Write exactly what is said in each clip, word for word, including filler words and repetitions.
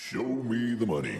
Show me the money.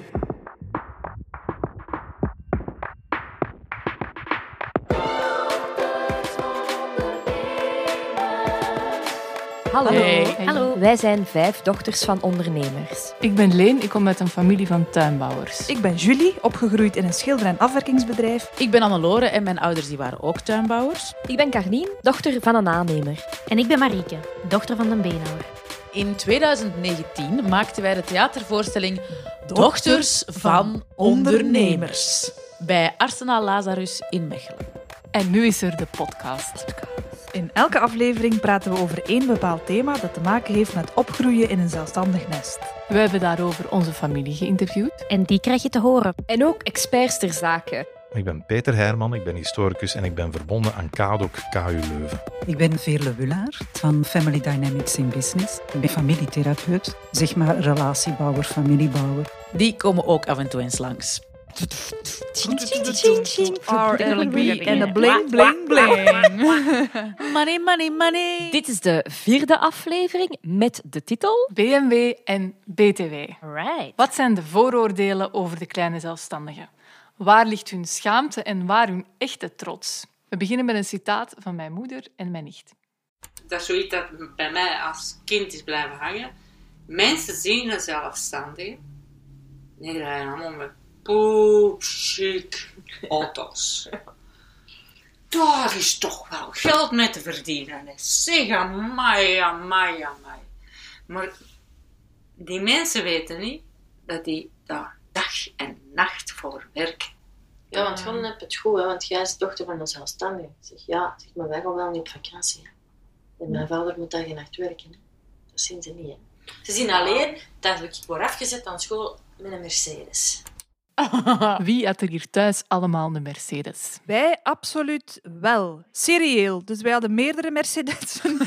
Hallo. Hey. Hallo, wij zijn vijf dochters van ondernemers. Ik ben Leen, ik kom uit een familie van tuinbouwers. Ik ben Julie, opgegroeid in een schilder- en afwerkingsbedrijf. Ik ben Annelore en mijn ouders die waren ook tuinbouwers. Ik ben Karnien, dochter van een aannemer. En ik ben Marieke, dochter van een beenhouwer. In twintig negentien maakten wij de theatervoorstelling Dochters van Ondernemers bij Arsenaal Lazarus in Mechelen. En nu is er de podcast. In elke aflevering praten we over één bepaald thema dat te maken heeft met opgroeien in een zelfstandig nest. We hebben daarover onze familie geïnterviewd. En die krijg je te horen. En ook experts ter zake. Ik ben Peter Heerman, ik ben historicus en ik ben verbonden aan KADOC K U Leuven. Ik ben Veerle Wulaer van Family Dynamics in Business. Ik ben familietherapeut, zeg maar relatiebouwer, familiebouwer. Die komen ook af en toe eens langs. R L B en de bling, bling, bling. Money, money, money. Dit is de vierde aflevering met de titel B M W en B T W. Right. Wat zijn de vooroordelen over de kleine zelfstandigen? Waar ligt hun schaamte en waar hun echte trots? We beginnen met een citaat van mijn moeder en mijn nicht. Dat is zoiets dat bij mij als kind is blijven hangen. Mensen zien een zelfstandige. Nee, dat zijn allemaal met poep, chic, auto's. Daar is toch wel geld mee te verdienen. Hè. Zeg, amai, amai, amai. Maar die mensen weten niet dat die daar dag en nacht voor werken. Ja, want Gon hebt het goed, hè, want jij is dochter van een zelfstandige. Zeg, ja, zeg maar, wij gaan wel niet op vakantie. Hè. En mijn vader moet dag en nacht werken. Hè. Dat zien ze niet. Hè. Ze zien alleen dat ik word afgezet aan school met een Mercedes. Wie had er hier thuis allemaal een Mercedes? Wij absoluut wel. Serieel. Dus wij hadden meerdere Mercedes'en.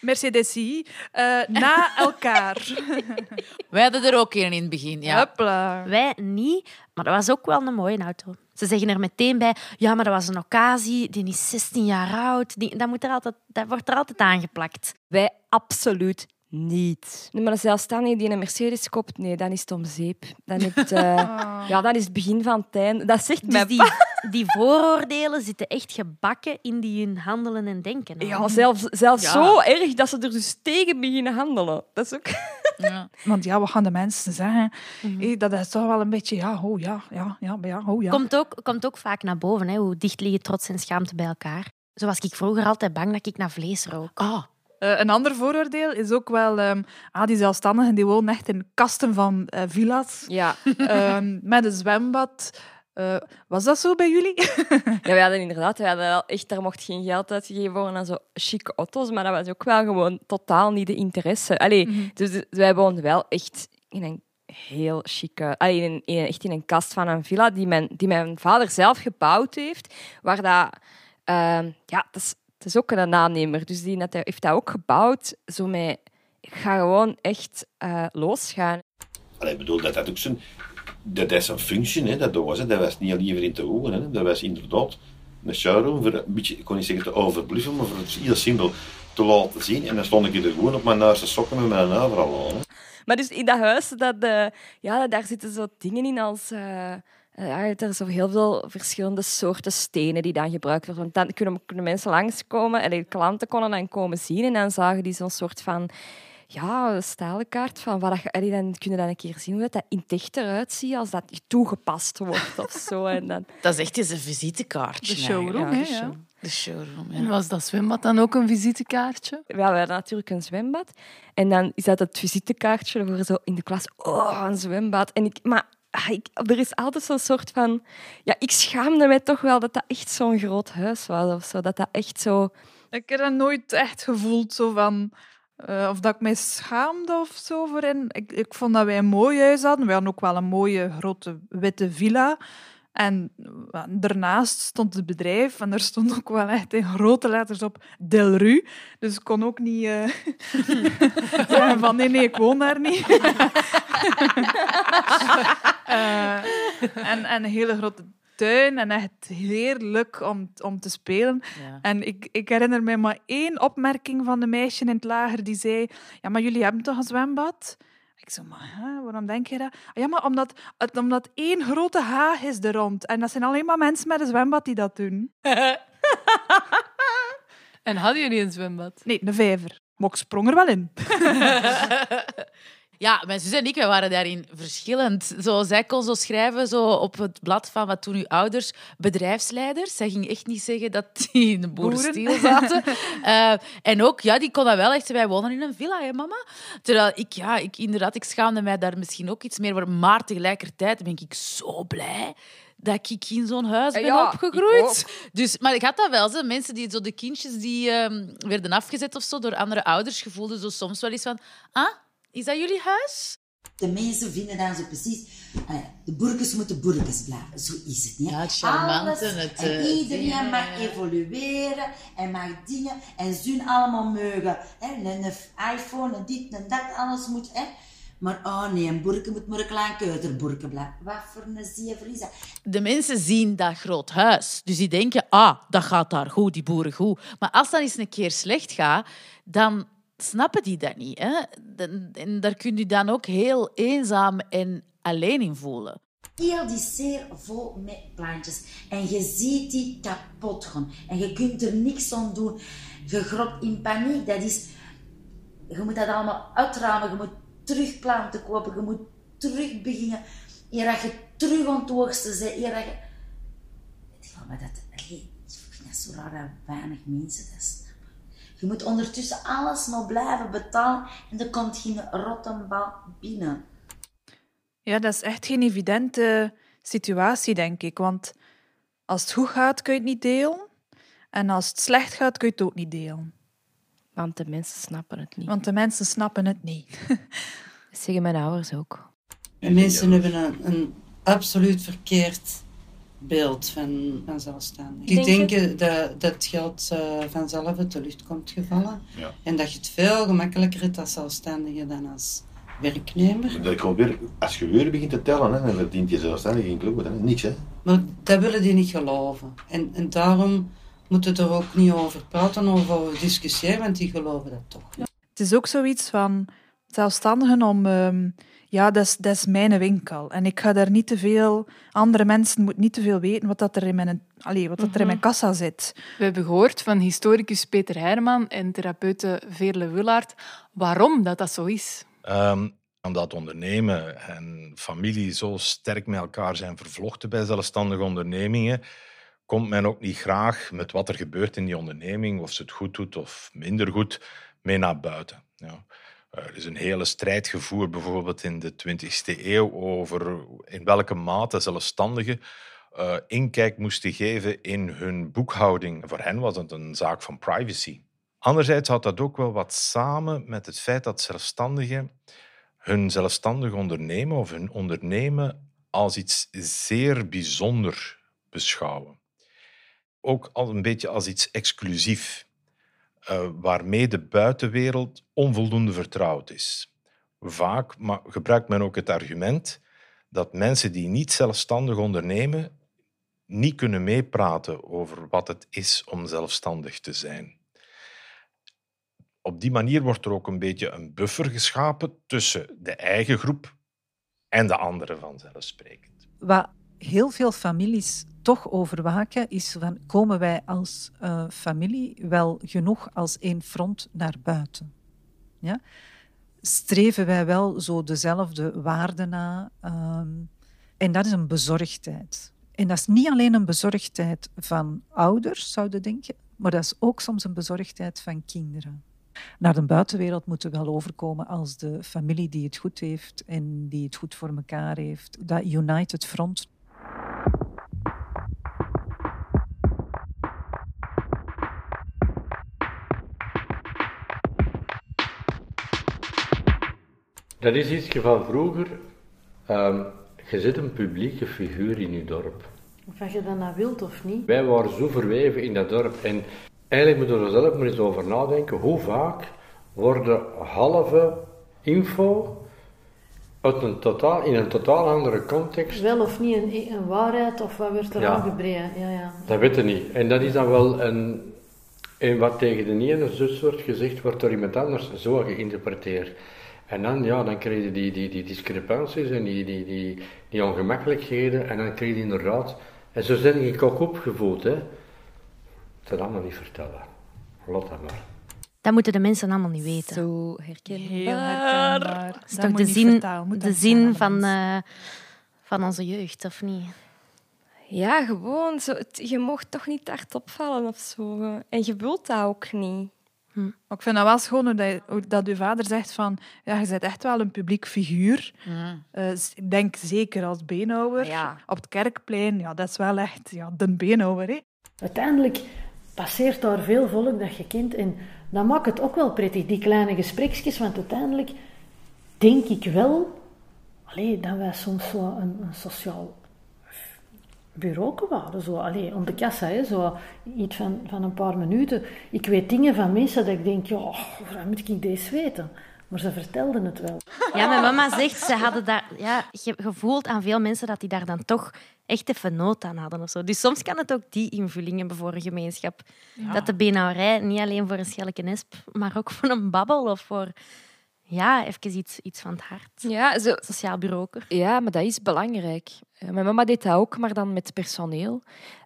Mercedes-ie. Uh, na elkaar. Wij hadden er ook één in het begin, ja. Hopla. Wij niet, maar dat was ook wel een mooie auto. Ze zeggen er meteen bij, ja, maar dat was een occasie, die is zestien jaar oud. Die, dat, moet er altijd, dat wordt er altijd aangeplakt. Wij absoluut niet. Nee, maar een zelfstandige die een Mercedes koopt, nee, dan is het om zeep. Dan het, uh, oh. Ja, dan is het begin van het einde. Dat zegt dus mijn die, die vooroordelen zitten echt gebakken in die hun handelen en denken. Hoor. Ja, zelfs, zelfs ja. Zo erg dat ze er dus tegen beginnen handelen. Dat is ook... Ja. Want ja, wat gaan de mensen zeggen? Mm-hmm. Hey, dat is toch wel een beetje... Ja, oh ja, ja, ja, ja, oh ja. Komt ook, komt ook vaak naar boven, hè, hoe dicht liggen trots en schaamte bij elkaar. Zo was ik vroeger altijd bang dat ik naar vlees rook. Ah. Uh, een ander vooroordeel is ook wel... Um, ah, die zelfstandigen die wonen echt in kasten van uh, villa's. Ja. um, met een zwembad. Uh, was dat zo bij jullie? Ja, we hadden inderdaad... We hadden wel echt, daar mocht geen geld uitgegeven worden aan zo chique auto's. Maar dat was ook wel gewoon totaal niet de interesse. Allee, mm-hmm. Dus wij woonden wel echt in een heel chique... Allee, in, in, echt in een kast van een villa die mijn, die mijn vader zelf gebouwd heeft. Waar dat... Uh, ja, dat is... Het is ook een aannemer, dus die heeft dat ook gebouwd. Zo met, ik ga gewoon echt uh, losgaan. Allee, ik bedoel, dat, dat, ook zijn, dat, dat is een functie, hè, dat, dat was het. Dat was niet alleen in te horen, hè. Dat was inderdaad een showroom voor een beetje, ik kon niet zeggen te overbluffen, maar voor het heel simpel te laten zien. En dan stond ik er gewoon op mijn naarste sokken met mijn overal aan. Hè. Maar dus in dat huis, dat, uh, ja, daar zitten zo dingen in als... Uh, Ja, er zijn heel veel verschillende soorten stenen die dan gebruikt worden. Want dan kunnen, kunnen mensen langskomen en de klanten konden dan komen zien. En dan zagen die zo'n soort van ja, stijlenkaart. Van wat, die dan kunnen dan een keer zien hoe dat inticht eruit ziet als dat toegepast wordt. Of zo. En dan... Dat is echt eens een visitekaartje. De showroom, ja, de show. De showroom, ja. En was dat zwembad dan ook een visitekaartje? Ja, we hadden natuurlijk een zwembad. En dan is dat het visitekaartje voor zo in de klas. Oh, een zwembad. En ik... Maar Ah, ik, er is altijd zo'n soort van... Ja, ik schaamde mij toch wel dat dat echt zo'n groot huis was. Of zo, dat dat echt zo... Ik heb dat nooit echt gevoeld, zo van... Uh, of dat ik mij schaamde of zo voor hen. Ik, ik vond dat wij een mooi huis hadden. We hadden ook wel een mooie, grote, witte villa. En uh, daarnaast stond het bedrijf. En er stond ook wel echt in grote letters op Delru. Dus ik kon ook niet... Uh, zeggen van, nee, nee, ik woon daar niet. Uh, en, en een hele grote tuin en echt heerlijk om, om te spelen. Ja. En ik, ik herinner me maar één opmerking van de meisje in het lager die zei: ja, maar jullie hebben toch een zwembad? Ik zo, maar hè, waarom denk je dat? Ja, maar omdat, omdat één grote haag is er rond. En dat zijn alleen maar mensen met een zwembad die dat doen. En hadden jullie een zwembad? Nee, een vijver. Maar ik sprong er wel in. Ja, mijn zus en ik, we waren daarin verschillend. Zo, zij kon zo schrijven zo op het blad van wat toen uw ouders bedrijfsleiders. Zij ging echt niet zeggen dat die in de boerenstiel zaten. uh, en ook, ja, die kon dat wel echt. Wij wonen in een villa, hè, mama? Terwijl ik, ja, ik, inderdaad, ik schaamde mij daar misschien ook iets meer voor. Maar tegelijkertijd ben ik zo blij dat ik in zo'n huis ben ja, opgegroeid. Dus, maar ik had dat wel. Zo. Mensen die zo de kindjes die uh, werden afgezet of zo door andere ouders, gevoelden zo soms wel eens van... Ah, is dat jullie huis? De mensen vinden dan zo precies... Uh, de burgers moeten burgers blijven. Zo is het, niet? Ja, charmant. Het, uh, en iedereen ja, mag evolueren en mag dingen. En ze allemaal mogen. Hè? Een iPhone, een dit, een dat, alles moet... Hè? Maar oh nee, een boerke moet maar een klein keuterboerke blijven. Wat voor een zever is dat? De mensen zien dat groot huis. Dus die denken, ah, dat gaat daar goed, die boeren goed. Maar als dat eens een keer slecht gaat, dan... snappen die dat niet, hè? En daar kun je dan ook heel eenzaam en alleen in voelen. Heel die zeer vol met plantjes. En je ziet die kapot gaan. En je kunt er niks aan doen. Je gropt in paniek. Dat is... Je moet dat allemaal uitruimen. Je moet terug planten kopen. Je moet terug beginnen. Hier dat je terug aan het oogsten bent. Hier dat je... Maar dat... Allee, ik vind dat zo raar dat weinig mensen dat snappen. Je moet ondertussen alles nog blijven betalen en er komt geen rottenbal binnen. Ja, dat is echt geen evidente situatie, denk ik. Want als het goed gaat, kun je het niet delen. En als het slecht gaat, kun je het ook niet delen. Want de mensen snappen het niet. Want de mensen snappen het niet. Dat zeggen mijn ouders ook. De mensen hebben een, een absoluut verkeerd... beeld van, van zelfstandig. Die denken dat, dat geld uh, vanzelf uit de lucht komt gevallen. Ja. En dat je het veel gemakkelijker hebt als zelfstandige dan als werknemer. Dat je weer, als je weer begint te tellen, hè, dan verdient je zelfstandig geen kloppen. Dan niks, hè. Maar dat willen die niet geloven. En, en daarom moeten we er ook niet over praten, over discussiëren, want die geloven dat toch niet. Het is ook zoiets van zelfstandigen om... Um, Ja, dat is, dat is mijn winkel. En ik ga daar niet te veel... Andere mensen moeten niet te veel weten wat dat er in mijn, allez, wat dat mm-hmm. er in mijn kassa zit. We hebben gehoord van historicus Peter Heerman en therapeute Veerle Wulaer waarom dat, dat zo is. Um, omdat ondernemen en familie zo sterk met elkaar zijn vervlochten bij zelfstandige ondernemingen, komt men ook niet graag met wat er gebeurt in die onderneming, of ze het goed doet of minder goed, mee naar buiten. Ja. Er is een hele strijd gevoerd bijvoorbeeld in de twintigste eeuw over in welke mate zelfstandigen uh, inkijk moesten geven in hun boekhouding. Voor hen was het een zaak van privacy. Anderzijds had dat ook wel wat samen met het feit dat zelfstandigen hun zelfstandig ondernemen of hun ondernemen als iets zeer bijzonder beschouwen. Ook al een beetje als iets exclusief. Uh, waarmee de buitenwereld onvoldoende vertrouwd is. Vaak maar gebruikt men ook het argument dat mensen die niet zelfstandig ondernemen niet kunnen meepraten over wat het is om zelfstandig te zijn. Op die manier wordt er ook een beetje een buffer geschapen tussen de eigen groep en de anderen vanzelfsprekend. Wat heel veel families toch overwaken, is van komen wij als uh, familie wel genoeg als één front naar buiten? Ja? Streven wij wel zo dezelfde waarden na? Um, en dat is een bezorgdheid. En dat is niet alleen een bezorgdheid van ouders, zouden denken, maar dat is ook soms een bezorgdheid van kinderen. Naar de buitenwereld moeten we wel overkomen als de familie die het goed heeft en die het goed voor elkaar heeft. Dat United Front... Dat is iets van vroeger. Um, je zit een publieke figuur in je dorp. Of je dat nou wilt of niet. Wij waren zo verweven in dat dorp. En eigenlijk moeten we er zelf maar eens over nadenken. Hoe vaak worden halve info uit een totaal, in een totaal andere context... Wel of niet een, een waarheid of wat werd er ja. aangebreid. Ja, ja. Dat weten we niet. En dat is dan wel een... En wat tegen de ene zus wordt gezegd, wordt door iemand anders zo geïnterpreteerd. En dan, ja, dan kreeg je die, die, die discrepanties en die, die, die, die ongemakkelijkheden en dan kreeg je inderdaad... En zo ben ik ook opgevoed, hè. Dat allemaal niet vertellen. Laat dat maar. Dat moeten de mensen allemaal niet weten. Zo herkenbaar. Dat is dat toch de zin, de zin van, uh, van onze jeugd, of niet? Ja, gewoon. Zo, het, je mocht toch niet hard opvallen of zo. En je wilt dat ook niet. Hm. Ik vind dat wel schoon dat je, dat je vader zegt van... Ja, je bent echt wel een publiek figuur. Hm. Uh, denk zeker als beenhouwer. Ja. Op het Kerkplein, ja, dat is wel echt ja, de beenhouwer. Hè. Uiteindelijk passeert daar veel volk dat je kent. En dat maakt het ook wel prettig, die kleine gespreksjes. Want uiteindelijk denk ik wel... Allee, dat wij soms zo een, een sociaal... bureauken waren, zo, allee, om de kassa, hè, zo, iets van, van een paar minuten. Ik weet dingen van mensen dat ik denk, ja, waarom moet ik deze weten? Maar ze vertelden het wel. Ja, mijn mama zegt, ze hadden daar, ja, gevoeld aan veel mensen dat die daar dan toch echt even nood aan hadden of zo. Dus soms kan het ook die invulling hebben voor een gemeenschap. Ja. Dat de beenhouwerij niet alleen voor een schelke esp, maar ook voor een babbel of voor... Ja, even iets, iets van het hart. Ja, zo... Sociaal bureauken. Ja, maar dat is belangrijk. Mijn mama deed dat ook, maar dan met personeel.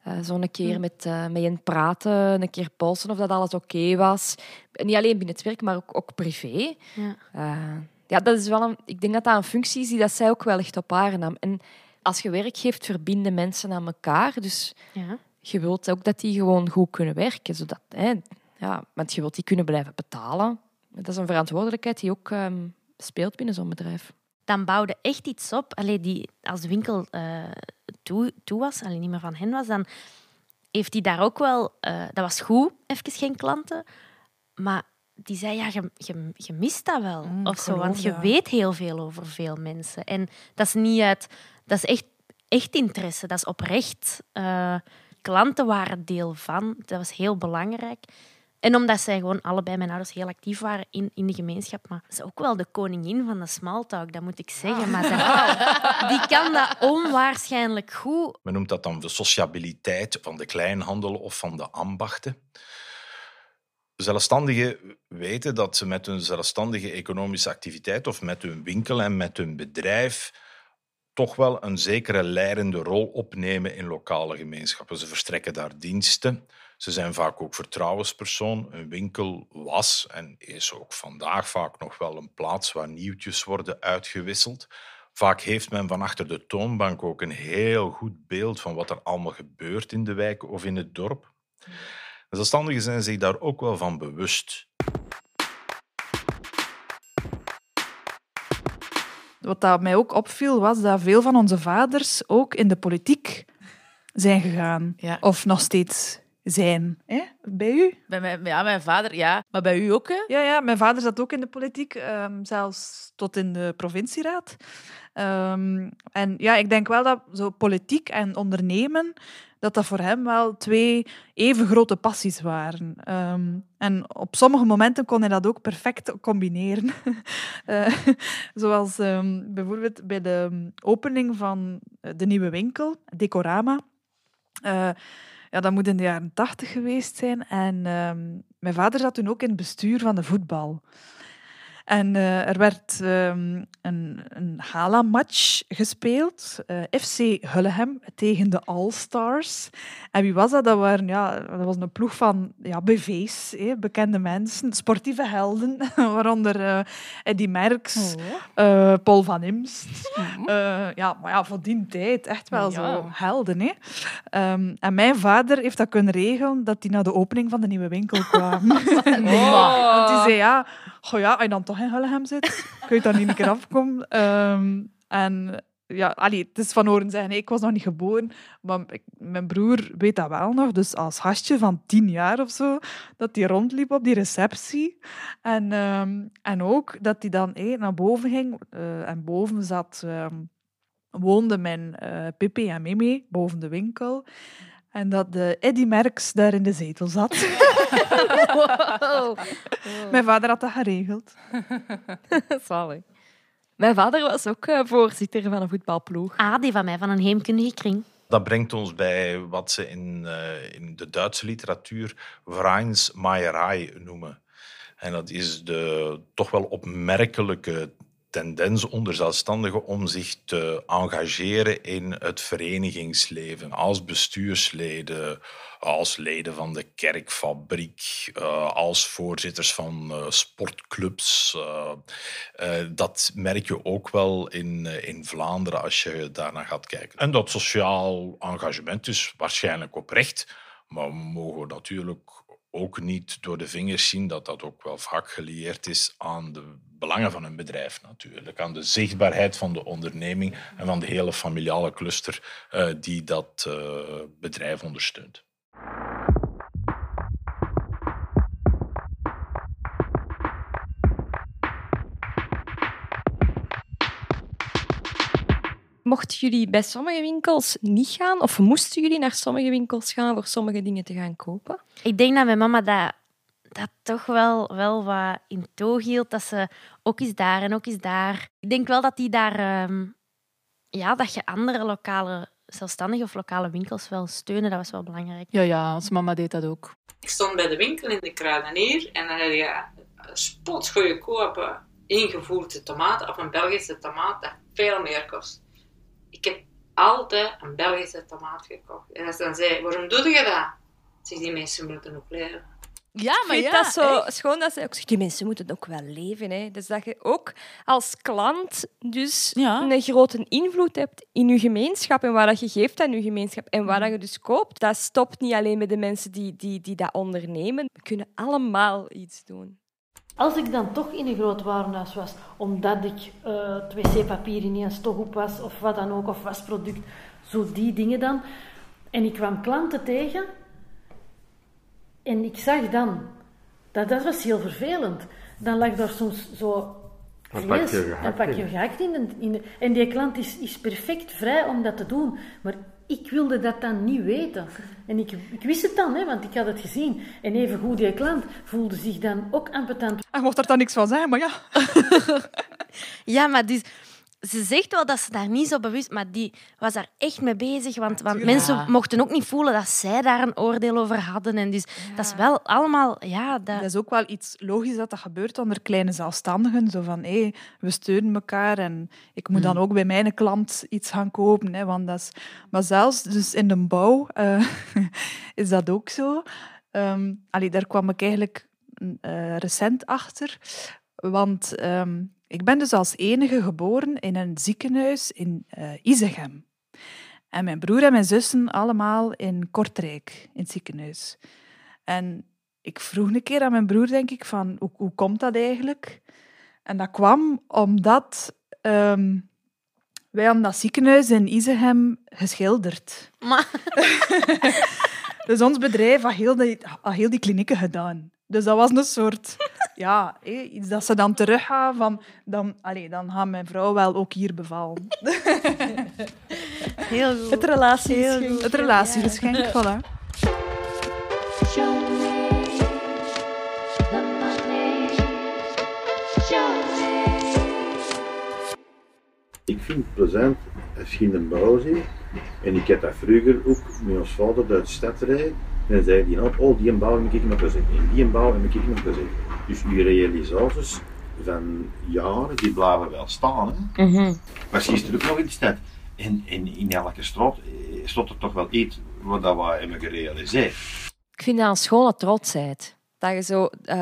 Uh, zo een keer met, uh, met hen praten, een keer polsen of dat alles oké okay was. Niet alleen binnen het werk, maar ook, ook privé. Ja. Uh, ja, dat is wel een, ik denk dat dat een functie is die dat zij ook wel echt op haar nam. En als je werk geeft, verbinden mensen aan elkaar. Dus ja. Je wilt ook dat die gewoon goed kunnen werken. Zodat, hè, ja, want je wilt die kunnen blijven betalen. Dat is een verantwoordelijkheid die ook um, speelt binnen zo'n bedrijf. Dan bouwde echt iets op. Allee, die als winkel uh, toe, toe was, allee, niet meer van hen was, dan heeft hij daar ook wel... Uh, dat was goed, even geen klanten. Maar die zei, ja, je, je, je mist dat wel. Mm, of zo, geloof, want je ja. weet heel veel over veel mensen. En dat is niet uit... Dat is echt, echt interesse, dat is oprecht. Uh, klanten waren deel van, dat was heel belangrijk. En omdat zij gewoon allebei, mijn ouders, heel actief waren in, in de gemeenschap. Maar ze is ook wel de koningin van de smalltalk, dat moet ik zeggen. Maar dat, die kan dat onwaarschijnlijk goed. Men noemt dat dan de sociabiliteit van de kleinhandel of van de ambachten. Zelfstandigen weten dat ze met hun zelfstandige economische activiteit of met hun winkel en met hun bedrijf toch wel een zekere leidende rol opnemen in lokale gemeenschappen. Ze verstrekken daar diensten. Ze zijn vaak ook vertrouwenspersoon. Een winkel was en is ook vandaag vaak nog wel een plaats waar nieuwtjes worden uitgewisseld. Vaak heeft men van achter de toonbank ook een heel goed beeld van wat er allemaal gebeurt in de wijk of in het dorp. De zelfstandigen zijn zich daar ook wel van bewust. Wat dat mij ook opviel, was dat veel van onze vaders ook in de politiek zijn gegaan. Ja. Of nog steeds... zijn. Hè? Bij u? Bij mijn, ja, mijn vader, ja. Maar bij u ook, hè? Ja, ja, mijn vader zat ook in de politiek, um, zelfs tot in de provincieraad. Um, en ja, ik denk wel dat zo politiek en ondernemen, dat dat voor hem wel twee even grote passies waren. Um, en op sommige momenten kon hij dat ook perfect combineren. uh, zoals um, bijvoorbeeld bij de opening van de nieuwe winkel, Decorama. Uh, Ja, dat moet in de jaren tachtig geweest zijn. En uh, mijn vader zat toen ook in het bestuur van de voetbal. En uh, er werd uh, een, een gala-match gespeeld. Uh, F C Hulligem tegen de All-Stars. En wie was dat? Dat, waren, ja, dat was een ploeg van ja, B V's, eh, bekende mensen. Sportieve helden, waaronder uh, Eddy Merckx, oh. uh, Paul van Imst. Oh. Uh, ja, maar ja, van die tijd echt wel ja. zo helden. Eh. Um, en mijn vader heeft dat kunnen regelen, dat die naar de opening van de nieuwe winkel kwam. Oh. Want die zei, ja... Goh ja, als je dan toch in Hulligem zit, kun je dan niet een keer afkomen. Um, en ja, allee, het is van horen zeggen, ik was nog niet geboren, maar ik, mijn broer weet dat wel nog. Dus als gastje van tien jaar of zo, dat hij rondliep op die receptie. En, um, en ook dat hij dan hey, naar boven ging uh, en boven zat, um, woonde mijn uh, Pepe en Meme boven de winkel. En dat de Eddy Merckx daar in de zetel zat. Wow. Wow. Mijn vader had dat geregeld. Zalig. Mijn vader was ook voorzitter van een voetbalploeg. Ah, die van mij, van een heemkundige kring. Dat brengt ons bij wat ze in, uh, in de Duitse literatuur Vereinsmeierei noemen. En dat is de toch wel opmerkelijke tendens onder zelfstandigen om zich te engageren in het verenigingsleven. Als bestuursleden, als leden van de kerkfabriek, als voorzitters van sportclubs. Dat merk je ook wel in, in Vlaanderen als je daarnaar gaat kijken. En dat sociaal engagement is waarschijnlijk oprecht, maar we mogen natuurlijk ook niet door de vingers zien dat dat ook wel vaak gelieerd is aan de belangen van een bedrijf natuurlijk, aan de zichtbaarheid van de onderneming en van de hele familiale cluster uh, die dat uh, bedrijf ondersteunt. Mochten jullie bij sommige winkels niet gaan, of moesten jullie naar sommige winkels gaan voor sommige dingen te gaan kopen? Ik denk dat mijn mama dat, dat toch wel, wel wat in toog hield, dat ze ook eens daar en ook eens daar. Ik denk wel dat die daar, um, ja, dat je andere lokale zelfstandigen of lokale winkels wel steunen, dat was wel belangrijk. Ja, ja, onze mama deed dat ook. Ik stond bij de winkel in de kruidenier en dan had je spotgoedkope ingevoerde tomaat of een Belgische tomaat dat veel meer kost. Ik heb altijd een Belgische tomaat gekocht. En als ze dan zei, waarom doe je dat? Zeg, die mensen moeten ook leven. Ja, maar ja, dat zo schoon dat ze ook zegt, die mensen moeten ook wel leven. Hè. Dus dat je ook als klant dus ja. een grote invloed hebt in je gemeenschap en waar dat je geeft aan je gemeenschap en waar dat je dus koopt. Dat stopt niet alleen met de mensen die, die, die dat ondernemen. We kunnen allemaal iets doen. Als ik dan toch in een groot warenhuis was, omdat ik uh, het wc-papier ineens toch op was, of wat dan ook, of wasproduct, zo die dingen dan. En ik kwam klanten tegen en ik zag dan, dat, dat was heel vervelend. Dan lag daar soms zo een pakje gehakt, gehakt in. De, in de, en die klant is, is perfect vrij om dat te doen, maar ik wilde dat dan niet weten. En ik, ik wist het dan, hè, want ik had het gezien. En evengoed, die klant voelde zich dan ook ambetant. Hij mocht er dan niks van zijn, maar ja. Ja, maar dus, ze zegt wel dat ze daar niet zo bewust... Maar die was daar echt mee bezig. Want, want ja. mensen mochten ook niet voelen dat zij daar een oordeel over hadden. En dus ja. dat is wel allemaal... Ja, dat... dat is ook wel iets logisch dat dat gebeurt onder kleine zelfstandigen. Zo van, hé, hey, we steunen elkaar. En ik moet dan ook bij mijn klant iets gaan kopen. Hè, want dat is... Maar zelfs dus in de bouw uh, is dat ook zo. Um, allee, daar kwam ik eigenlijk uh, recent achter. Want... Um, Ik ben dus als enige geboren in een ziekenhuis in uh, Izegem. En mijn broer en mijn zussen allemaal in Kortrijk, in het ziekenhuis. En ik vroeg een keer aan mijn broer, denk ik, van hoe, hoe komt dat eigenlijk? En dat kwam omdat um, wij hadden dat ziekenhuis in Izegem geschilderd. Maar... Dus ons bedrijf had heel die, had heel die klinieken gedaan. Dus dat was een soort... Ja, iets dat ze dan teruggaan van... Dan, allez, dan gaat mijn vrouw wel ook hier bevallen. Heel goed. Het relatiegeschenk. Heel goed. Het relatiegeschenk, ja. Voilà. Ik vind het plezant als je in de bouw zit. En ik heb dat vroeger ook met ons vader uit de stad rijden. En dan zei hij, oh, die bouw heb ik nog gezegd. En die bouw heb ik nog gezegd. Dus die realisaties van jaren, die blijven wel staan. Hè? Mm-hmm. Was gisteren ook nog in de stad. En, en in elke straat stond er toch wel iets wat we hebben gerealiseerd. Ik vind dat een schone trotsheid. Dat je zo... Uh,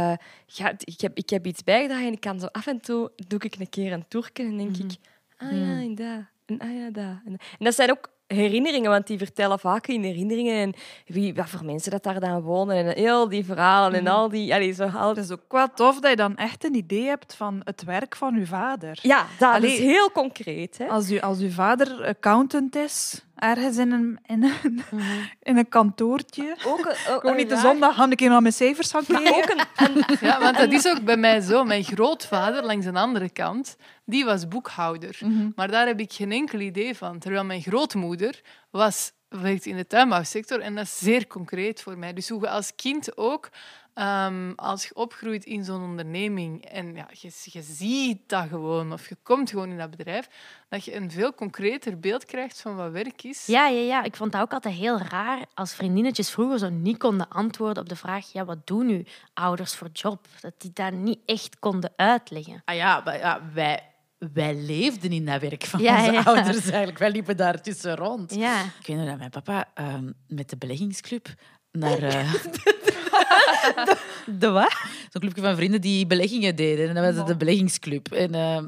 ja, ik, heb, ik heb iets bijgedragen en ik kan zo af en toe... Doe ik een keer een toerken en denk mm-hmm. ik... Ah ja, en dat. En ah ja, dat. En dat zijn ook... herinneringen, want die vertellen vaak in herinneringen en wie, wat voor mensen dat daar dan wonen en heel die verhalen en al die... Allee, zo al... Het is ook wel tof dat je dan echt een idee hebt van het werk van je vader. Ja, dat allee, is heel concreet. Hè? Als, u, als uw vader accountant is, ergens in een, in een, mm-hmm. in een kantoortje. Ook een, ook Kom niet de raar... zondag, ga ik even aan mijn cijfers gaan kijken. Een... Ja, want dat is ook bij mij zo. Mijn grootvader, langs een andere kant, die was boekhouder. Mm-hmm. Maar daar heb ik geen enkel idee van. Terwijl mijn grootmoeder was, werkte in de tuinbouwsector en dat is zeer concreet voor mij. Dus hoe je als kind ook Um, als je opgroeit in zo'n onderneming en ja, je, je ziet dat gewoon, of je komt gewoon in dat bedrijf, dat je een veel concreter beeld krijgt van wat werk is. Ja, ja, ja. Ik vond dat ook altijd heel raar als vriendinnetjes vroeger zo niet konden antwoorden op de vraag, ja, wat doen nu ouders voor job? Dat die dat niet echt konden uitleggen. Ah ja, maar ja wij... Wij leefden in dat werk van ja, onze ja. ouders eigenlijk. Wij liepen daar tussen rond. Ja. Ik weet nog dat mijn papa uh, met de beleggingsclub naar... Uh, de, de wat? Zo'n clubje van vrienden die beleggingen deden. En dat was het de beleggingsclub. En, uh,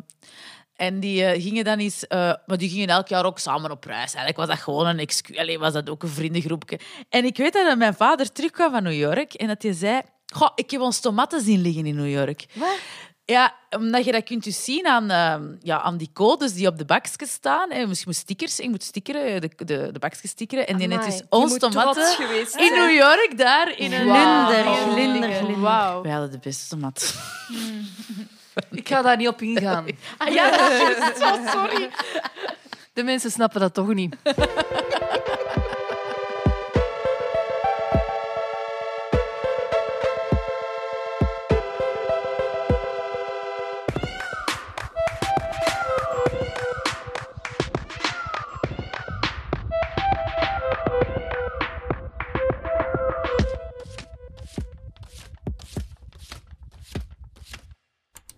en die uh, gingen dan eens... Uh, maar die gingen elk jaar ook samen op reis. Eigenlijk was dat gewoon een excuus. Alleen was dat ook een vriendengroepje. En ik weet dat mijn vader terugkwam van New York en dat hij zei... Goh, ik heb ons tomaten zien liggen in New York. Wat? Ja, omdat je dat kunt dus zien aan, uh, ja, aan die codes die op de bakjes staan. Hè. Je moet stickers, ik moet stickeren, de, de, de bakjes stickeren. En die net is ons tomaten in New York, daar in een wow. linder. Wow. Wij hadden de beste tomaten. Mm. Ik ga daar niet op ingaan. Ah, ja, dat is zo, sorry. De mensen snappen dat toch niet.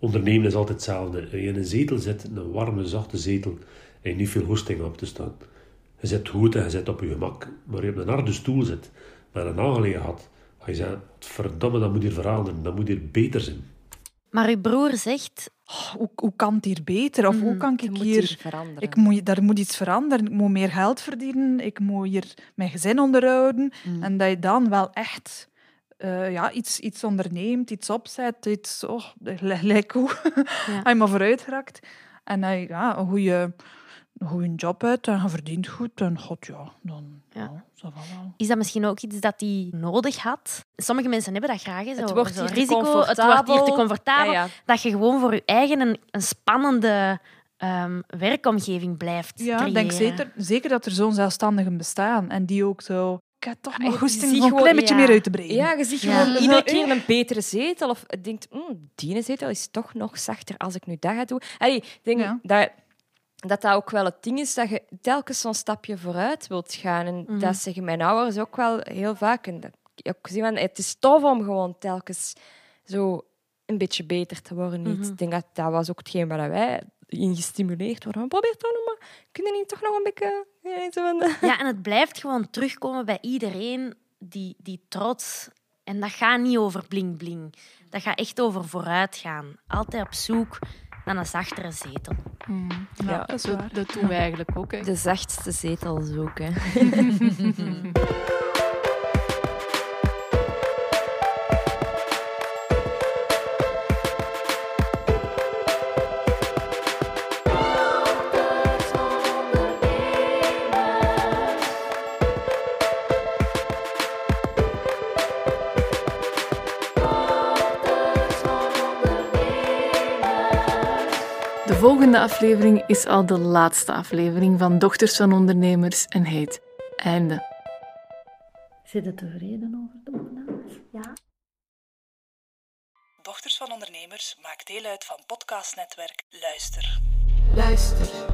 Ondernemen is altijd hetzelfde. Je in een zetel zit, een warme, zachte zetel, en je niet veel hoesting op te staan. Je zit goed en je zit op je gemak. Maar je op een harde stoel zit, met een aangelegen had, ga je zeggen, verdomme, dat moet hier veranderen, dat moet hier beter zijn. Maar uw broer zegt... Oh, hoe, hoe kan het hier beter? Of mm, hoe kan ik, ik moet hier... hier veranderen. Ik moet, daar moet iets veranderen. Ik moet meer geld verdienen. Ik moet hier mijn gezin onderhouden. Mm. En dat je dan wel echt... Uh, ja, iets, iets onderneemt, iets opzet, iets... Oh, lijkt goed. Ja. Hij maar vooruit geraakt. En hij ja, een goede een job uit en hij verdient goed. En god, ja, dan... Ja. Ja, is dat misschien ook iets dat hij nodig had? Sommige mensen hebben dat graag. Hè, zo. Het wordt hier zo, risico, het wordt hier te comfortabel. Ja, ja. Dat je gewoon voor je eigen een, een spannende... Um, werkomgeving blijft ja, creëren. Ja, ik denk zeker, zeker dat er zo'n zelfstandigen bestaan. En die ook zo... Ik heb toch nog goesting om een gewoon, klein beetje ja. meer uit te brengen. Ja, je ziet gewoon ja. iedere keer een betere zetel. Of je denkt, mm, die zetel is toch nog zachter als ik nu dat ga doen. Allee, ik denk ja. dat, dat dat ook wel het ding is, dat je telkens zo'n stapje vooruit wilt gaan. En mm. dat zeggen mijn ouders ook wel heel vaak. En dat, ook, het is tof om gewoon telkens zo een beetje beter te worden. Mm-hmm. Ik denk dat dat was ook hetgeen waar wij... ingestimuleerd worden. Probeer toch nog maar. Kunnen jullie toch nog een beetje... Ja, en het blijft gewoon terugkomen bij iedereen die, die trots... En dat gaat niet over bling-bling. Dat gaat echt over vooruitgaan. Altijd op zoek naar een zachtere zetel. Mm, ja, ja, dat is waar. Dat, dat doen we eigenlijk ook. Hè. De zachtste zetel zoeken. De volgende aflevering is al de laatste aflevering van Dochters van Ondernemers en heet Einde. Zijn je tevreden over de opnames? Ja. Dochters van Ondernemers maakt deel uit van podcastnetwerk Luister. Luister.